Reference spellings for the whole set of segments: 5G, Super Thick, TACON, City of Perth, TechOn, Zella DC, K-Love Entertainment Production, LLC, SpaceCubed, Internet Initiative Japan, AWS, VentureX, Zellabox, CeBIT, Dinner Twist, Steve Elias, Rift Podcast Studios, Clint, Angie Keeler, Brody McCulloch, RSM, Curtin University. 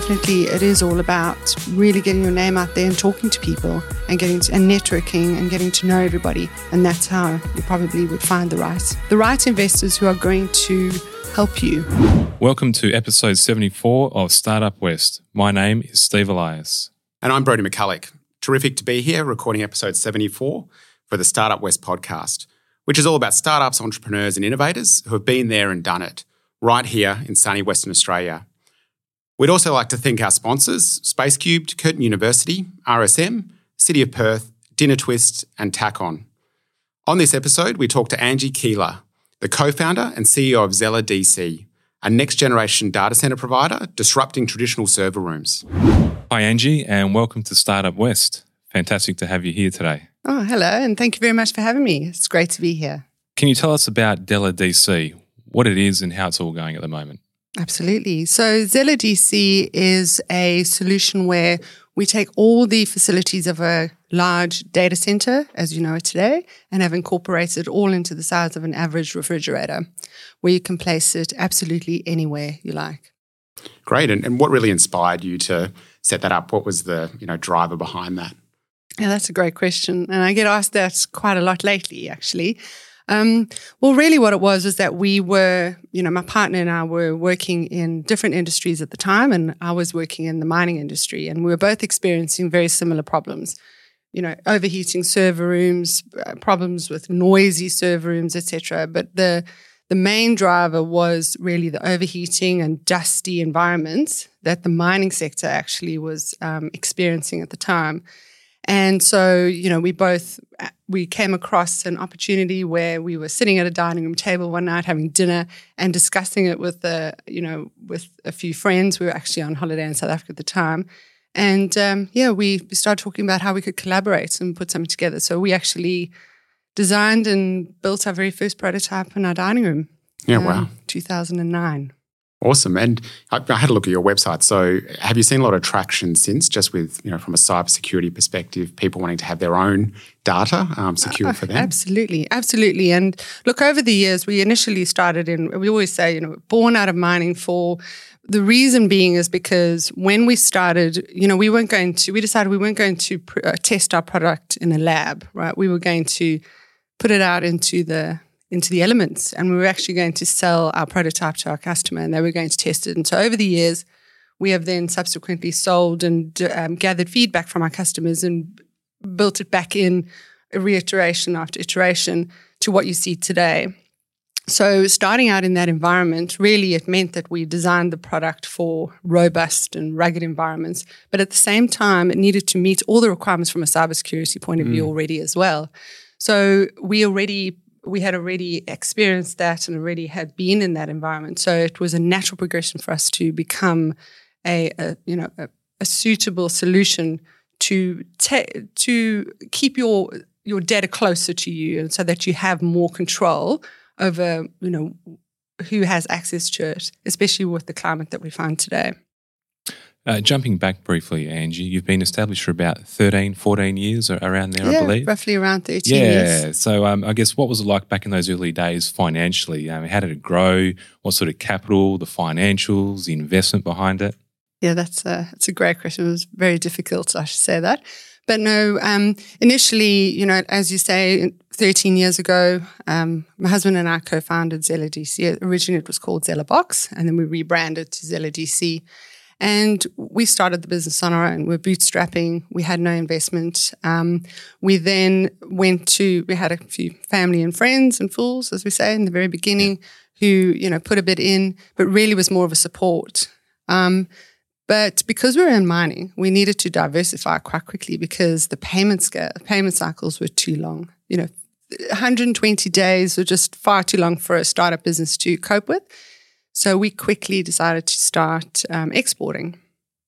definitely it is all about really getting your name out there and talking to people and networking and getting to know everybody. And that's how you probably would find the right investors who are going to help you. Welcome to episode 74 of Startup West. My name is Steve Elias. And I'm Brody McCulloch. Terrific to be here recording episode 74 for the Startup West podcast, which is all about startups, entrepreneurs and innovators who have been there and done it right here in sunny Western Australia. We'd also like to thank our sponsors, SpaceCubed, Curtin University, RSM, City of Perth, Dinner Twist and TACON. On this episode, we talk to Angie Keeler, the co-founder and CEO of Zella DC, a next-generation data center provider disrupting traditional server rooms. Hi, Angie, and welcome to Startup West. Fantastic to have you here today. Oh, hello, and thank you very much for having me. It's great to be here. Can you tell us about Zella DC, what it is and how it's all going at the moment? Absolutely. So Zella DC is a solution where we take all the facilities of a large data center, as you know it today, and have incorporated all into the size of an average refrigerator, where you can place it absolutely anywhere you like. Great. And what really inspired you to set that up? What was the driver behind that? Yeah, that's a great question. And I get asked that quite a lot lately, actually. Well, really what it was that we were, my partner and I were working in different industries at the time, and I was working in the mining industry, and we were both experiencing very similar problems, overheating server rooms, problems with noisy server rooms, etc. But the main driver was really the overheating and dusty environments that the mining sector actually was experiencing at the time. And so, we came across an opportunity where we were sitting at a dining room table one night having dinner and discussing it with a few friends. We were actually on holiday in South Africa at the time. And, we started talking about how we could collaborate and put something together. So we actually designed and built our very first prototype in our dining room. Yeah, wow. 2009. Awesome. And I had a look at your website. So have you seen a lot of traction since, just with, from a cybersecurity perspective, people wanting to have their own data secure for them? Absolutely. Absolutely. And look, over the years, we initially started in, we always say, born out of mining for, the reason being is because when we started, we decided we weren't going to test our product in a lab, right? We were going to put it out into the elements, and we were actually going to sell our prototype to our customer and they were going to test it. And so over the years, we have then subsequently sold and gathered feedback from our customers and built it back in reiteration after iteration to what you see today. So starting out in that environment, really it meant that we designed the product for robust and rugged environments, but at the same time, it needed to meet all the requirements from a cybersecurity point of view already as well. So we had already experienced that and already had been in that environment. So it was a natural progression for us to become a suitable solution to keep your data closer to you, and so that you have more control over, who has access to it, especially with the climate that we find today. Jumping back briefly, Angie, you've been established for about 13, 14 years or around there, I believe. Yeah, roughly around 13 years. Yeah, so I guess what was it like back in those early days financially? How did it grow? What sort of capital, the financials, the investment behind it? Yeah, that's a great question. It was very difficult, I should say that. But no, initially, as you say, 13 years ago, my husband and I co-founded Zella DC. Originally it was called Zellabox, and then we rebranded to Zella DC. And we started the business on our own. We're bootstrapping. We had no investment. We then we had a few family and friends and fools, as we say, in the very beginning, who, put a bit in, but really was more of a support. But because we were in mining, we needed to diversify quite quickly because the payment cycles were too long. 120 days were just far too long for a startup business to cope with. So we quickly decided to start exporting.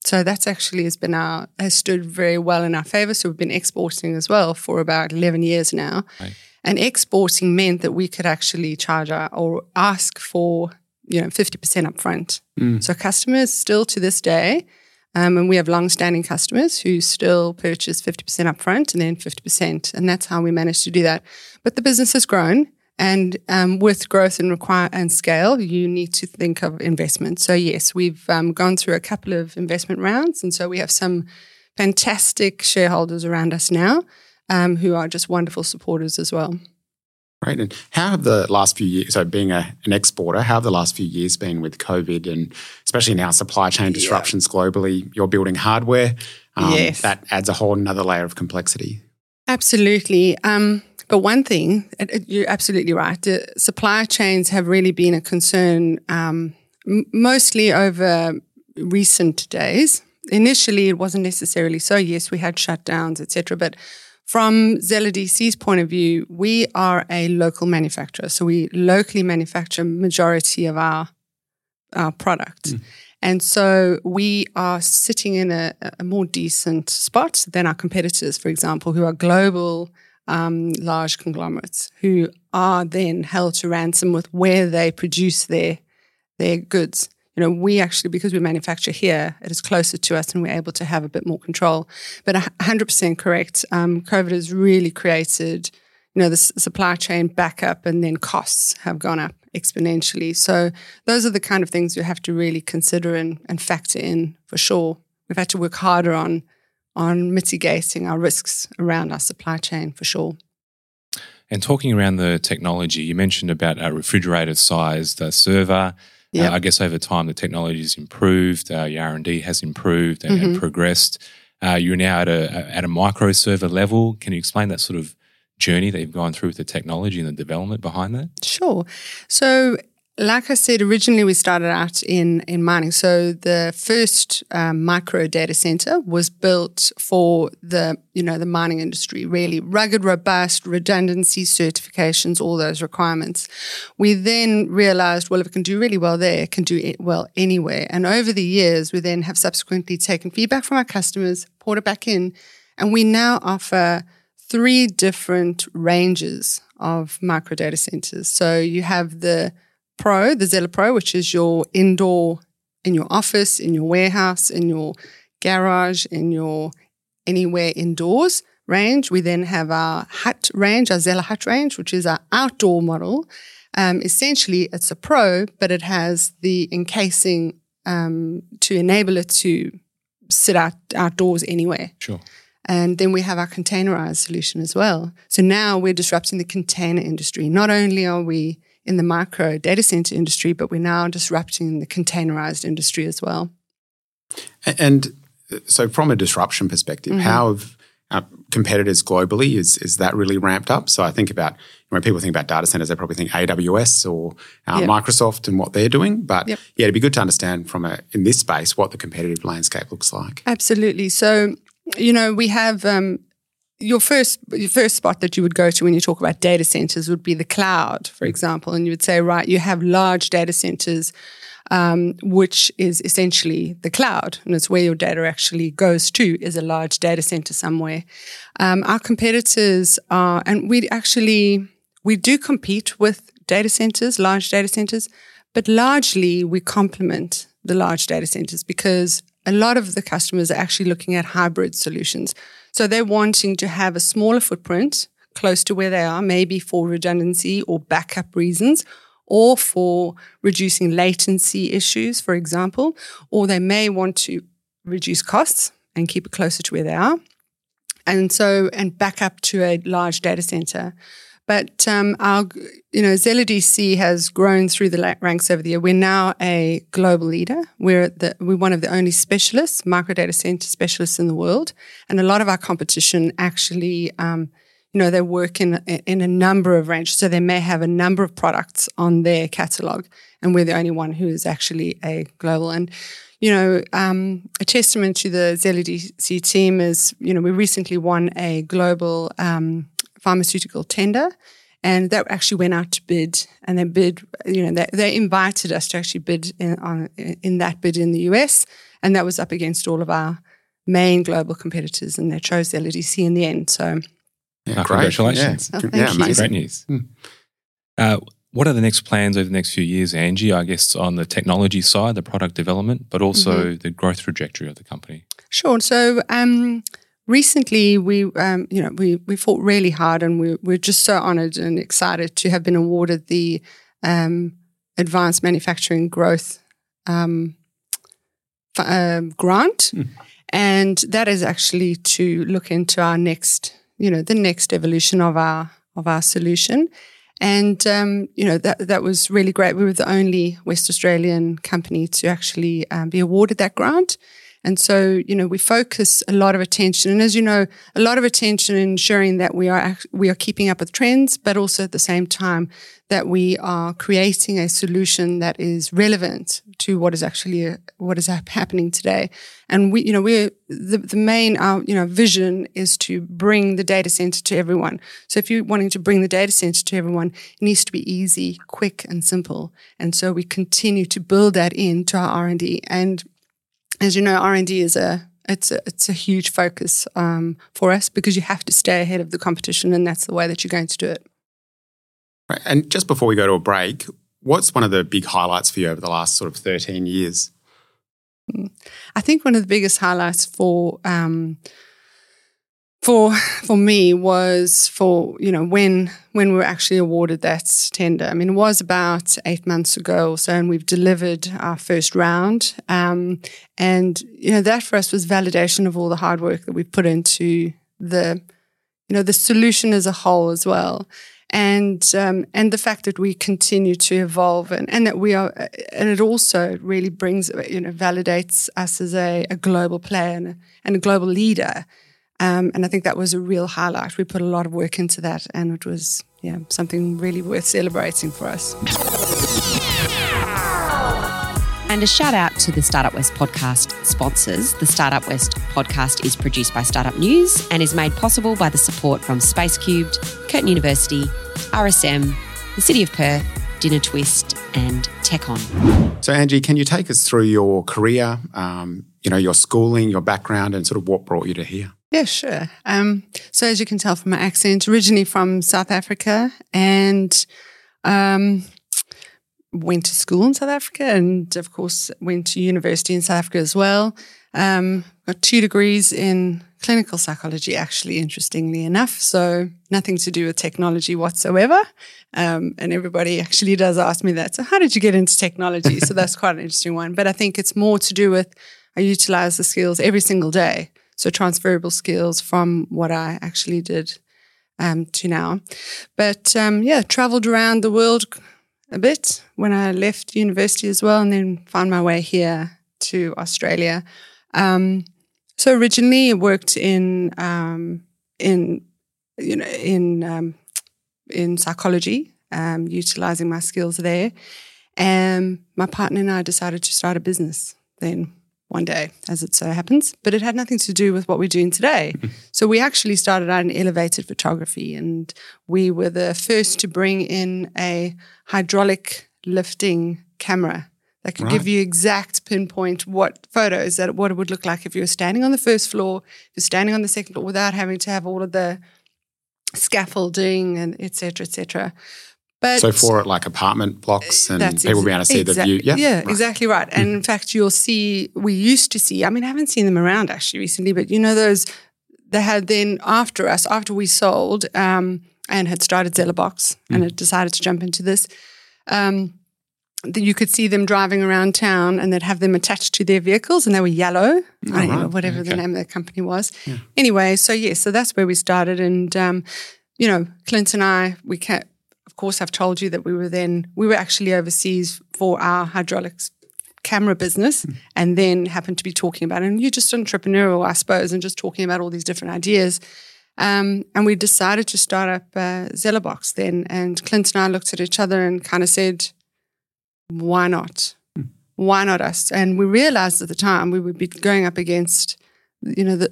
So that's actually has stood very well in our favor. So we've been exporting as well for about 11 years now. Right. And exporting meant that we could actually charge or ask for, 50% up front. Mm. So customers still to this day, and we have long-standing customers who still purchase 50% up front and then 50%. And that's how we managed to do that. But the business has grown. And with growth and scale, you need to think of investment. So yes, we've gone through a couple of investment rounds, and so we have some fantastic shareholders around us now who are just wonderful supporters as well. Right. And how have the last few years, so being an exporter, how have the last few years been with COVID and especially now supply chain disruptions globally? You're building hardware. That adds a whole another layer of complexity. Absolutely. But one thing, you're absolutely right, the supply chains have really been a concern mostly over recent days. Initially, it wasn't necessarily so. Yes, we had shutdowns, et cetera, but from Zella DC's point of view, we are a local manufacturer. So we locally manufacture majority of our product. Mm. And so we are sitting in a more decent spot than our competitors, for example, who are global large conglomerates who are then held to ransom with where they produce their goods. You know, we actually, because we manufacture here, it is closer to us and we're able to have a bit more control. But 100% correct. COVID has really created, you know, the supply chain backup, and then costs have gone up exponentially. So those are the kind of things you have to really consider and factor in for sure. We've had to work harder on mitigating our risks around our supply chain for sure. And talking around the technology, you mentioned about a refrigerator-sized server. Yep. I guess over time the technology has improved, your R&D has improved and progressed. You're now at a micro server level. Can you explain that sort of journey that you've gone through with the technology and the development behind that? Sure. So like I said, originally we started out in mining. So the first micro data center was built for the mining industry, really rugged, robust, redundancy, certifications, all those requirements. We then realized, well, if it can do really well there, it can do it well anywhere. And over the years, we then have subsequently taken feedback from our customers, poured it back in, and we now offer 3 different ranges of micro data centers. So you have the Zella Pro, which is your indoor, in your office, in your warehouse, in your garage, in your anywhere indoors range. We then have our hut range, our Zella Hut range, which is our outdoor model. Essentially, it's a Pro, but it has the encasing to enable it to sit outdoors anywhere. Sure. And then we have our containerized solution as well. So now we're disrupting the container industry. Not only are we in the micro data center industry, but we're now disrupting the containerized industry as well. And so from a disruption perspective, how have our competitors globally, is that really ramped up? So I think about, when people think about data centers, they probably think AWS or Microsoft and what they're doing. But it'd be good to understand in this space what the competitive landscape looks like. Absolutely. So, you know, we have your first spot that you would go to when you talk about data centers would be the cloud, for example, and you would say, right, you have large data centers, which is essentially the cloud, and it's where your data actually goes to, is a large data center somewhere. Our competitors are, and we do compete with data centers, large data centers, but largely we complement the large data centers because a lot of the customers are actually looking at hybrid solutions. So they're wanting to have a smaller footprint close to where they are, maybe for redundancy or backup reasons, or for reducing latency issues, for example, or they may want to reduce costs and keep it closer to where they are, and back up to a large data center. But Zella DC has grown through the ranks over the year. We're now a global leader. We're one of the only specialists, micro data center specialists in the world, and a lot of our competition actually, they work in a number of ranges, so they may have a number of products on their catalog, and we're the only one who is actually a global. And a testament to the Zella DC team is, we recently won a global pharmaceutical tender, and that actually went out to bid, and they bid, they invited us to actually bid in that bid in the US, and that was up against all of our main global competitors, and they chose Zella DC in the end. So congratulations. Yeah. Thank you. Amazing. Great news. What are the next plans over the next few years, Angie, I guess on the technology side, the product development, but also the growth trajectory of the company? Sure. So recently we, we fought really hard, and we're just so honoured and excited to have been awarded the Advanced Manufacturing Growth grant, and that is actually to look into our next, the next evolution of our solution. And, that was really great. We were the only West Australian company to actually be awarded that grant. And so, we focus a lot of attention. And as you know, a lot of attention ensuring that we are keeping up with trends, but also at the same time that we are creating a solution that is relevant to what is happening today. And our vision is to bring the data center to everyone. So if you're wanting to bring the data center to everyone, it needs to be easy, quick, and simple. And so we continue to build that into our R&D. And as you know, R&D is it's a huge focus for us, because you have to stay ahead of the competition, and that's the way that you're going to do it. Right. And just before we go to a break, what's one of the big highlights for you over the last sort of 13 years? I think one of the biggest highlights for me was when we were actually awarded that tender. I mean, it was about 8 months ago or so, and we've delivered our first round. And, that for us was validation of all the hard work that we've put into the solution as a whole as well. And the fact that we continue to evolve and that we are, and it also really brings, validates us as a global player and a global leader. And I think that was a real highlight. We put a lot of work into that, and it was something really worth celebrating for us. And a shout out to the Startup West podcast sponsors. The Startup West podcast is produced by Startup News and is made possible by the support from SpaceCubed, Curtin University, RSM, the City of Perth, Dinner Twist, and TechOn. So Angie, can you take us through your career, your schooling, your background, and sort of what brought you to here? Yeah, sure. So as you can tell from my accent, originally from South Africa, and went to school in South Africa, and of course went to university in South Africa as well. Got 2 degrees in clinical psychology, actually, interestingly enough. So nothing to do with technology whatsoever. And everybody actually does ask me that. So how did you get into technology? So that's quite an interesting one. But I think it's more to do with I utilize the skills every single day. So transferable skills from what I actually did to now. But, traveled around the world a bit when I left university as well, and then found my way here to Australia. So originally I worked in psychology, utilizing my skills there. And my partner and I decided to start a business then. One day, as it so happens, but it had nothing to do with what we're doing today. So we actually started out in elevated photography, and we were the first to bring in a hydraulic lifting camera that could give you exact pinpoint what it would look like if you were standing on the first floor, if you're standing on the second floor, without having to have all of the scaffolding and et cetera, et cetera. But so for it, like apartment blocks, and people will be able to see the view. Exactly right. And in fact, we used to see, I mean, I haven't seen them around actually recently, but they had then after us, after we sold and had started Zellabox and had decided to jump into this, that you could see them driving around town, and they'd have them attached to their vehicles, and they were yellow, the name of the company was. Yeah. Anyway, so that's where we started. And, Clint and I, of course, I've told you that we were actually overseas for our hydraulics camera business, and then happened to be talking about it. And you're just entrepreneurial, I suppose, and just talking about all these different ideas. And we decided to start up Zellabox then. And Clint and I looked at each other and kind of said, why not? Why not us? And we realized at the time we would be going up against, the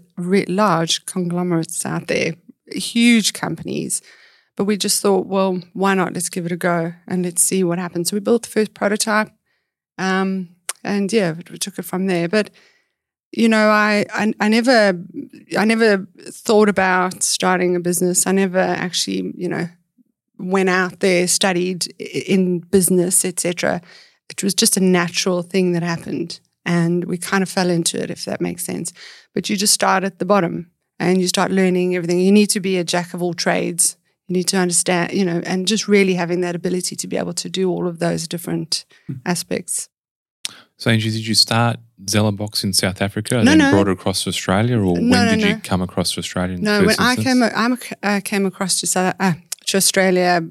large conglomerates out there, huge companies. But we just thought, well, why not? Let's give it a go and let's see what happens. So we built the first prototype, we took it from there. But I never thought about starting a business. I never actually, went out there, studied in business, etc. It was just a natural thing that happened, and we kind of fell into it, if that makes sense. But you just start at the bottom. and you start learning everything. You need to be a jack of all trades. You need to understand, you know, and just really having that ability to be able to do all of those different aspects. So, Angie, did you start Zellabox in South Africa and then brought it across to Australia, or when did you come across to Australia? I came across to Australia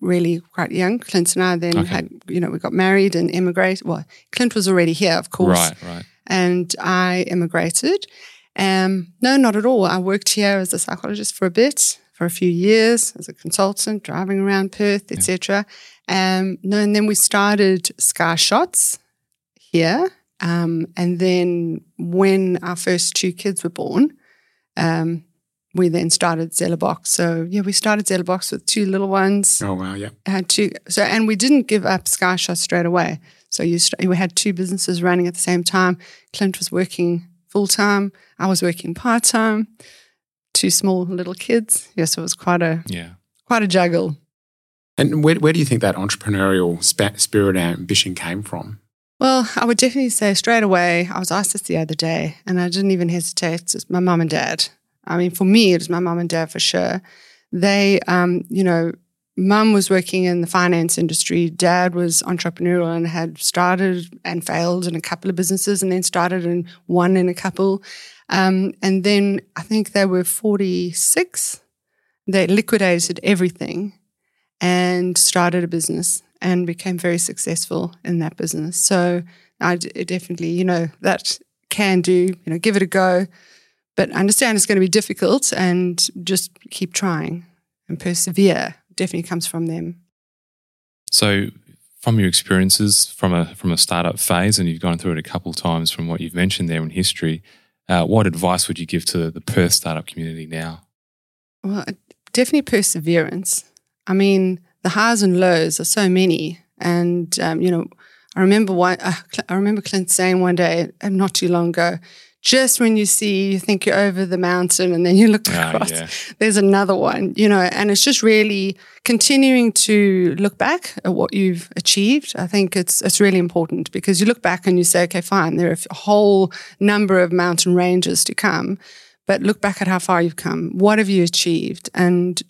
really quite young. Clint and I then we got married and emigrated. Well, Clint was already here, of course. Right. And I emigrated. No, not at all. I worked here as a psychologist for a few years as a consultant, driving around Perth, etc. And then we started Sky Shots here. And then when our first two kids were born, we then started Zellabox. So we started Zellabox with two little ones. Oh wow, yeah. Had two. So and we didn't give up Sky Shots straight away. So we had two businesses running at the same time. Clint was working full time. I was working part time. Two small little kids. Yes, it was quite a juggle. And where do you think that entrepreneurial spirit and ambition came from? Well, I would definitely say straight away, I was asked this the other day and I didn't even hesitate. It's my mum and dad. I mean, for me, it was my mum and dad for sure. They, mum was working in the finance industry. Dad was entrepreneurial and had started and failed in a couple of businesses and then started and won in a couple. And then I think they were 46. They liquidated everything and started a business and became very successful in that business. So I definitely, that can do, give it a go, but understand it's going to be difficult and just keep trying and persevere. Definitely comes from them. So from your experiences from a startup phase, and you've gone through it a couple of times from what you've mentioned there in history, what advice would you give to the Perth startup community now? Well, definitely perseverance. I mean, the highs and lows are so many. And, I remember Clint saying one day, not too long ago, just when you think you're over the mountain and then you look across, there's another one, and it's just really continuing to look back at what you've achieved. I think it's really important because you look back and you say, okay, fine, there are a whole number of mountain ranges to come, but look back at how far you've come. What have you achieved? And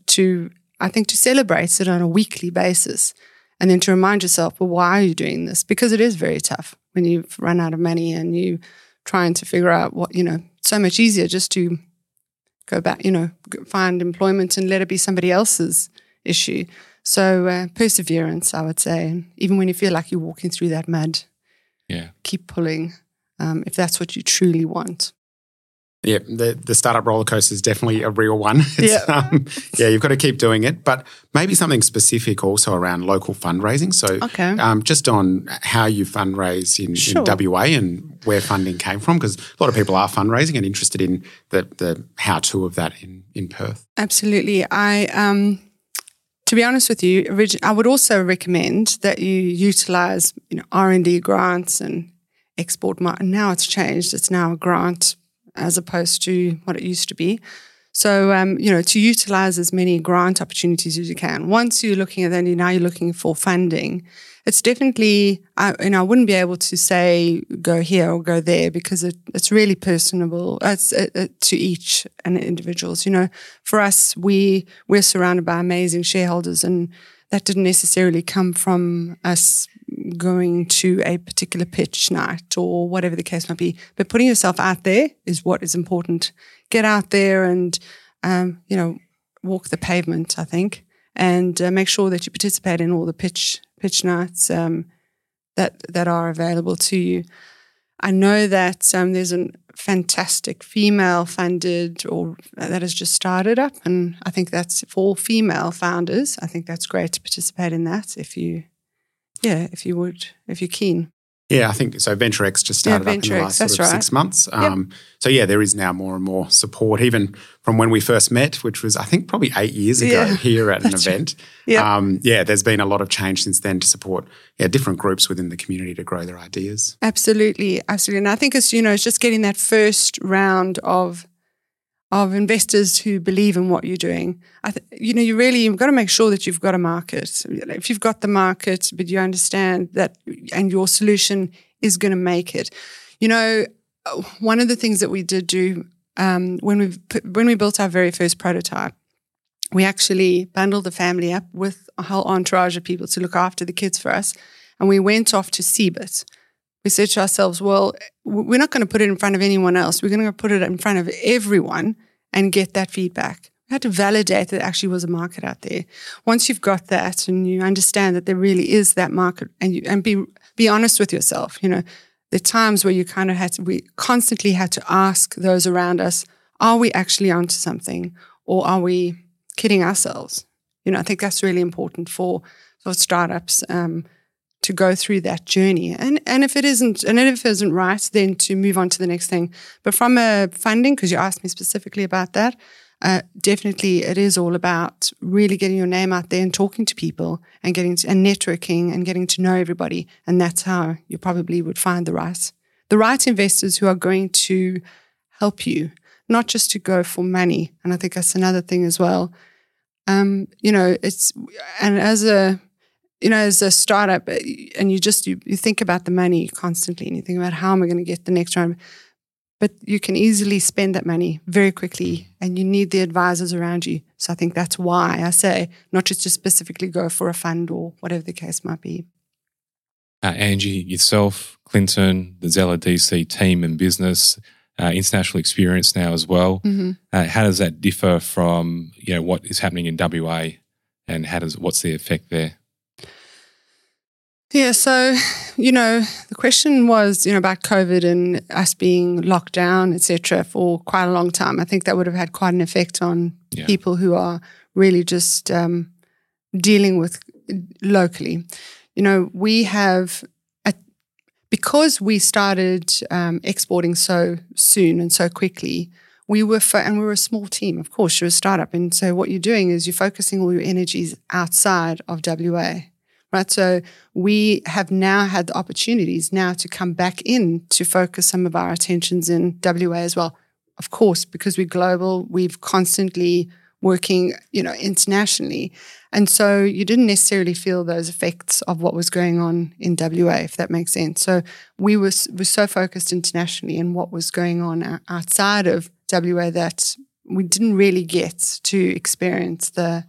I think to celebrate it on a weekly basis and then to remind yourself, well, why are you doing this? Because it is very tough when you've run out of money and you trying to figure out what, so much easier just to go back, find employment and let it be somebody else's issue. So perseverance, I would say, even when you feel like you're walking through that mud, keep pulling if that's what you truly want. Yeah, the startup roller coaster is definitely a real one. You've got to keep doing it. But maybe something specific also around local fundraising. So just on how you fundraise in WA and where funding came from, because a lot of people are fundraising and interested in the how-to of that in Perth. Absolutely. I to be honest with you, I would also recommend that you utilise R&D grants and export market. Now it's changed. It's now a grant as opposed to what it used to be. So, to utilise as many grant opportunities as you can. Once you're looking at that, now you're looking for funding. It's definitely, I wouldn't be able to say go here or go there because it's really personable. It's to each and individuals. For us, we're surrounded by amazing shareholders, and that didn't necessarily come from us going to a particular pitch night or whatever the case might be. But putting yourself out there is what is important. Get out there and, walk the pavement, I think, and make sure that you participate in all the pitch nights that are available to you. I know that there's a fantastic female-funded or that has just started up, and I think that's for female founders. I think that's great to participate in that if you're keen. Yeah, I think so. VentureX just started up in the last 6 months. So there is now more and more support, even from when we first met, which was I think probably 8 years ago here at an event. Right. Yeah. There's been a lot of change since then to support different groups within the community to grow their ideas. Absolutely, absolutely. And I think it's it's just getting that first round of investors who believe in what you're doing. You've got to make sure that you've got a market. If you've got the market, but you understand that and your solution is going to make it. One of the things that we did do when we built our very first prototype, we actually bundled the family up with a whole entourage of people to look after the kids for us, and we went off to CeBIT. We said to ourselves, well, we're not going to put it in front of anyone else. We're going to put it in front of everyone and get that feedback. We had to validate that there actually was a market out there. Once you've got that and you understand that there really is that market, and be honest with yourself, you know, there are times where you kind of we constantly had to ask those around us, are we actually onto something, or are we kidding ourselves? You know, I think that's really important for startups to go through that journey. And if it isn't right, then to move on to the next thing. But from a funding, because you asked me specifically about that, definitely it is all about really getting your name out there and talking to people and networking and getting to know everybody. And that's how you probably would find the right investors who are going to help you, not just to go for money. And I think that's another thing as well. As a startup, and you think about the money constantly, and you think about how am I going to get the next round. But you can easily spend that money very quickly, and you need the advisors around you. So I think that's why I say not just to specifically go for a fund or whatever the case might be. Angie, yourself, Clinton, the Zella DC team and business, international experience now as well. Mm-hmm. How does that differ from what is happening in WA, and what's the effect there? Yeah, so, the question was, about COVID and us being locked down, et cetera, for quite a long time. I think that would have had quite an effect on people who are really just dealing with locally. We have, because we started exporting so soon and so quickly, and we were a small team. Of course, you're a startup. And so what you're doing is you're focusing all your energies outside of WA. Right, so we have now had the opportunities now to come back in to focus some of our attentions in WA as well. Of course, because we're global, we've constantly working, internationally. And so you didn't necessarily feel those effects of what was going on in WA, if that makes sense. So we were so focused internationally and what was going on outside of WA that we didn't really get to experience the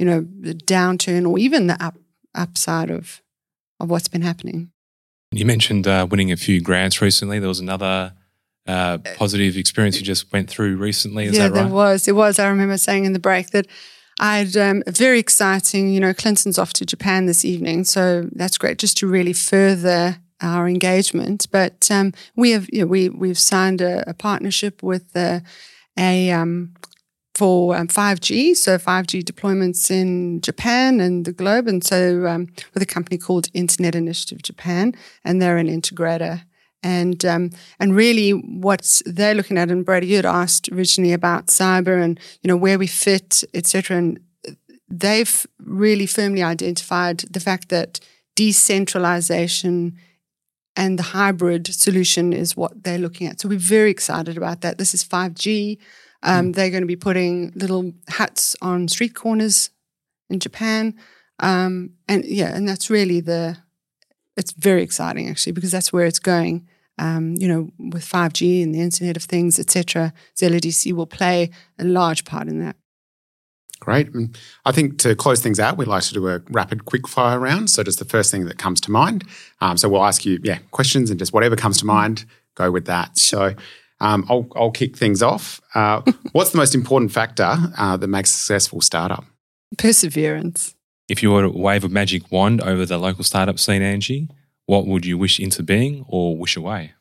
downturn or even the upside of what's been happening. You mentioned winning a few grants recently. There was another positive experience you just went through recently. Is that right? Yeah, there was. I remember saying in the break that I had very exciting, Clinton's off to Japan this evening, so that's great just to really further our engagement. But we've signed a partnership with for 5G, so 5G deployments in Japan and the globe, and so with a company called Internet Initiative Japan, and they're an integrator. And really what they're looking at, and Brady, you had asked originally about cyber and, where we fit, et cetera, and they've really firmly identified the fact that decentralization and the hybrid solution is what they're looking at. So we're very excited about that. This is 5G. They're going to be putting little huts on street corners in Japan. And that's really it's very exciting actually, because that's where it's going, with 5G and the Internet of Things, et cetera. Zella DC will play a large part in that. Great. And I think to close things out, we'd like to do a rapid quick fire round. So just the first thing that comes to mind. So we'll ask you, questions and just whatever comes to mind, go with that. So I'll kick things off. What's the most important factor that makes a successful startup? Perseverance. If you were to wave a magic wand over the local startup scene, Angie, what would you wish into being or wish away?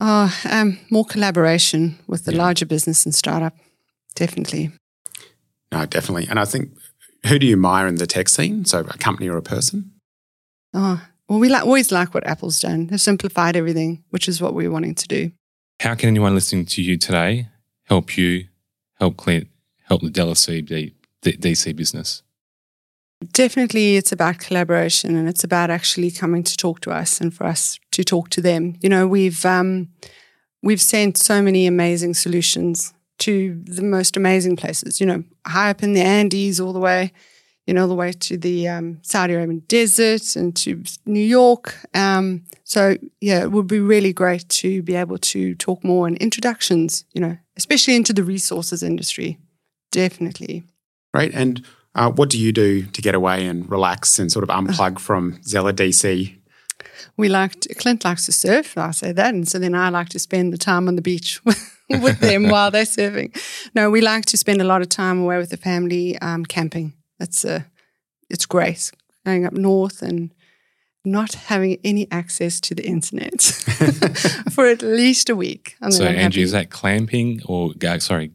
More collaboration with the larger business and startup, definitely. No, definitely. And I think, who do you admire in the tech scene? So a company or a person? We always like what Apple's done. They've simplified everything, which is what we're wanting to do. How can anyone listening to you today help you, help Clint, help the DC business? Definitely it's about collaboration, and it's about actually coming to talk to us and for us to talk to them. We've sent so many amazing solutions to the most amazing places, high up in the Andes all the way, all the way to the Saudi Arabian desert and to New York. So, it would be really great to be able to talk more in introductions, especially into the resources industry. Definitely. Right. And what do you do to get away and relax and sort of unplug from Zella DC? Clint likes to surf, I say that, and so then I like to spend the time on the beach with them while they're surfing. No, we like to spend a lot of time away with the family camping. It's great, going up north and not having any access to the internet for at least a week. So Angie, is that glamping or glamping?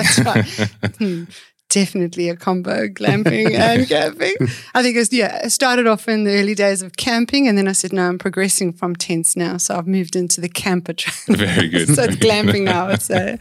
That's right. Definitely a combo, glamping and camping. I think I started off in the early days of camping, and then I said, no, I'm progressing from tents now. So I've moved into the camper train. Very good. So it's glamping now, I would say.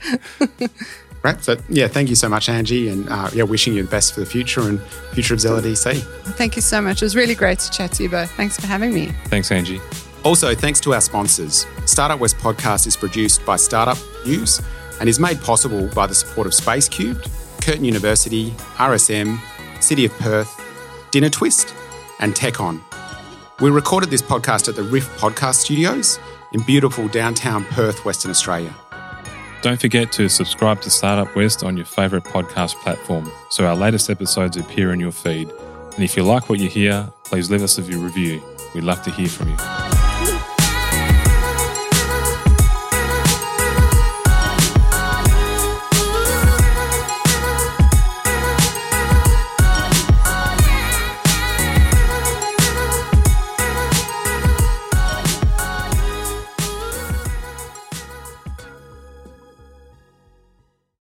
Right. So, thank you so much, Angie. And, wishing you the best for the future and future of Zella DC. Thank you so much. It was really great to chat to you both. Thanks for having me. Thanks, Angie. Also, thanks to our sponsors. Startup West Podcast is produced by Startup News and is made possible by the support of SpaceCubed, Curtin University, RSM, City of Perth, Dinner Twist, and TechOn. We recorded this podcast at the Rift Podcast Studios in beautiful downtown Perth, Western Australia. Don't forget to subscribe to Startup West on your favourite podcast platform so our latest episodes appear in your feed. And if you like what you hear, please leave us a review. We'd love to hear from you.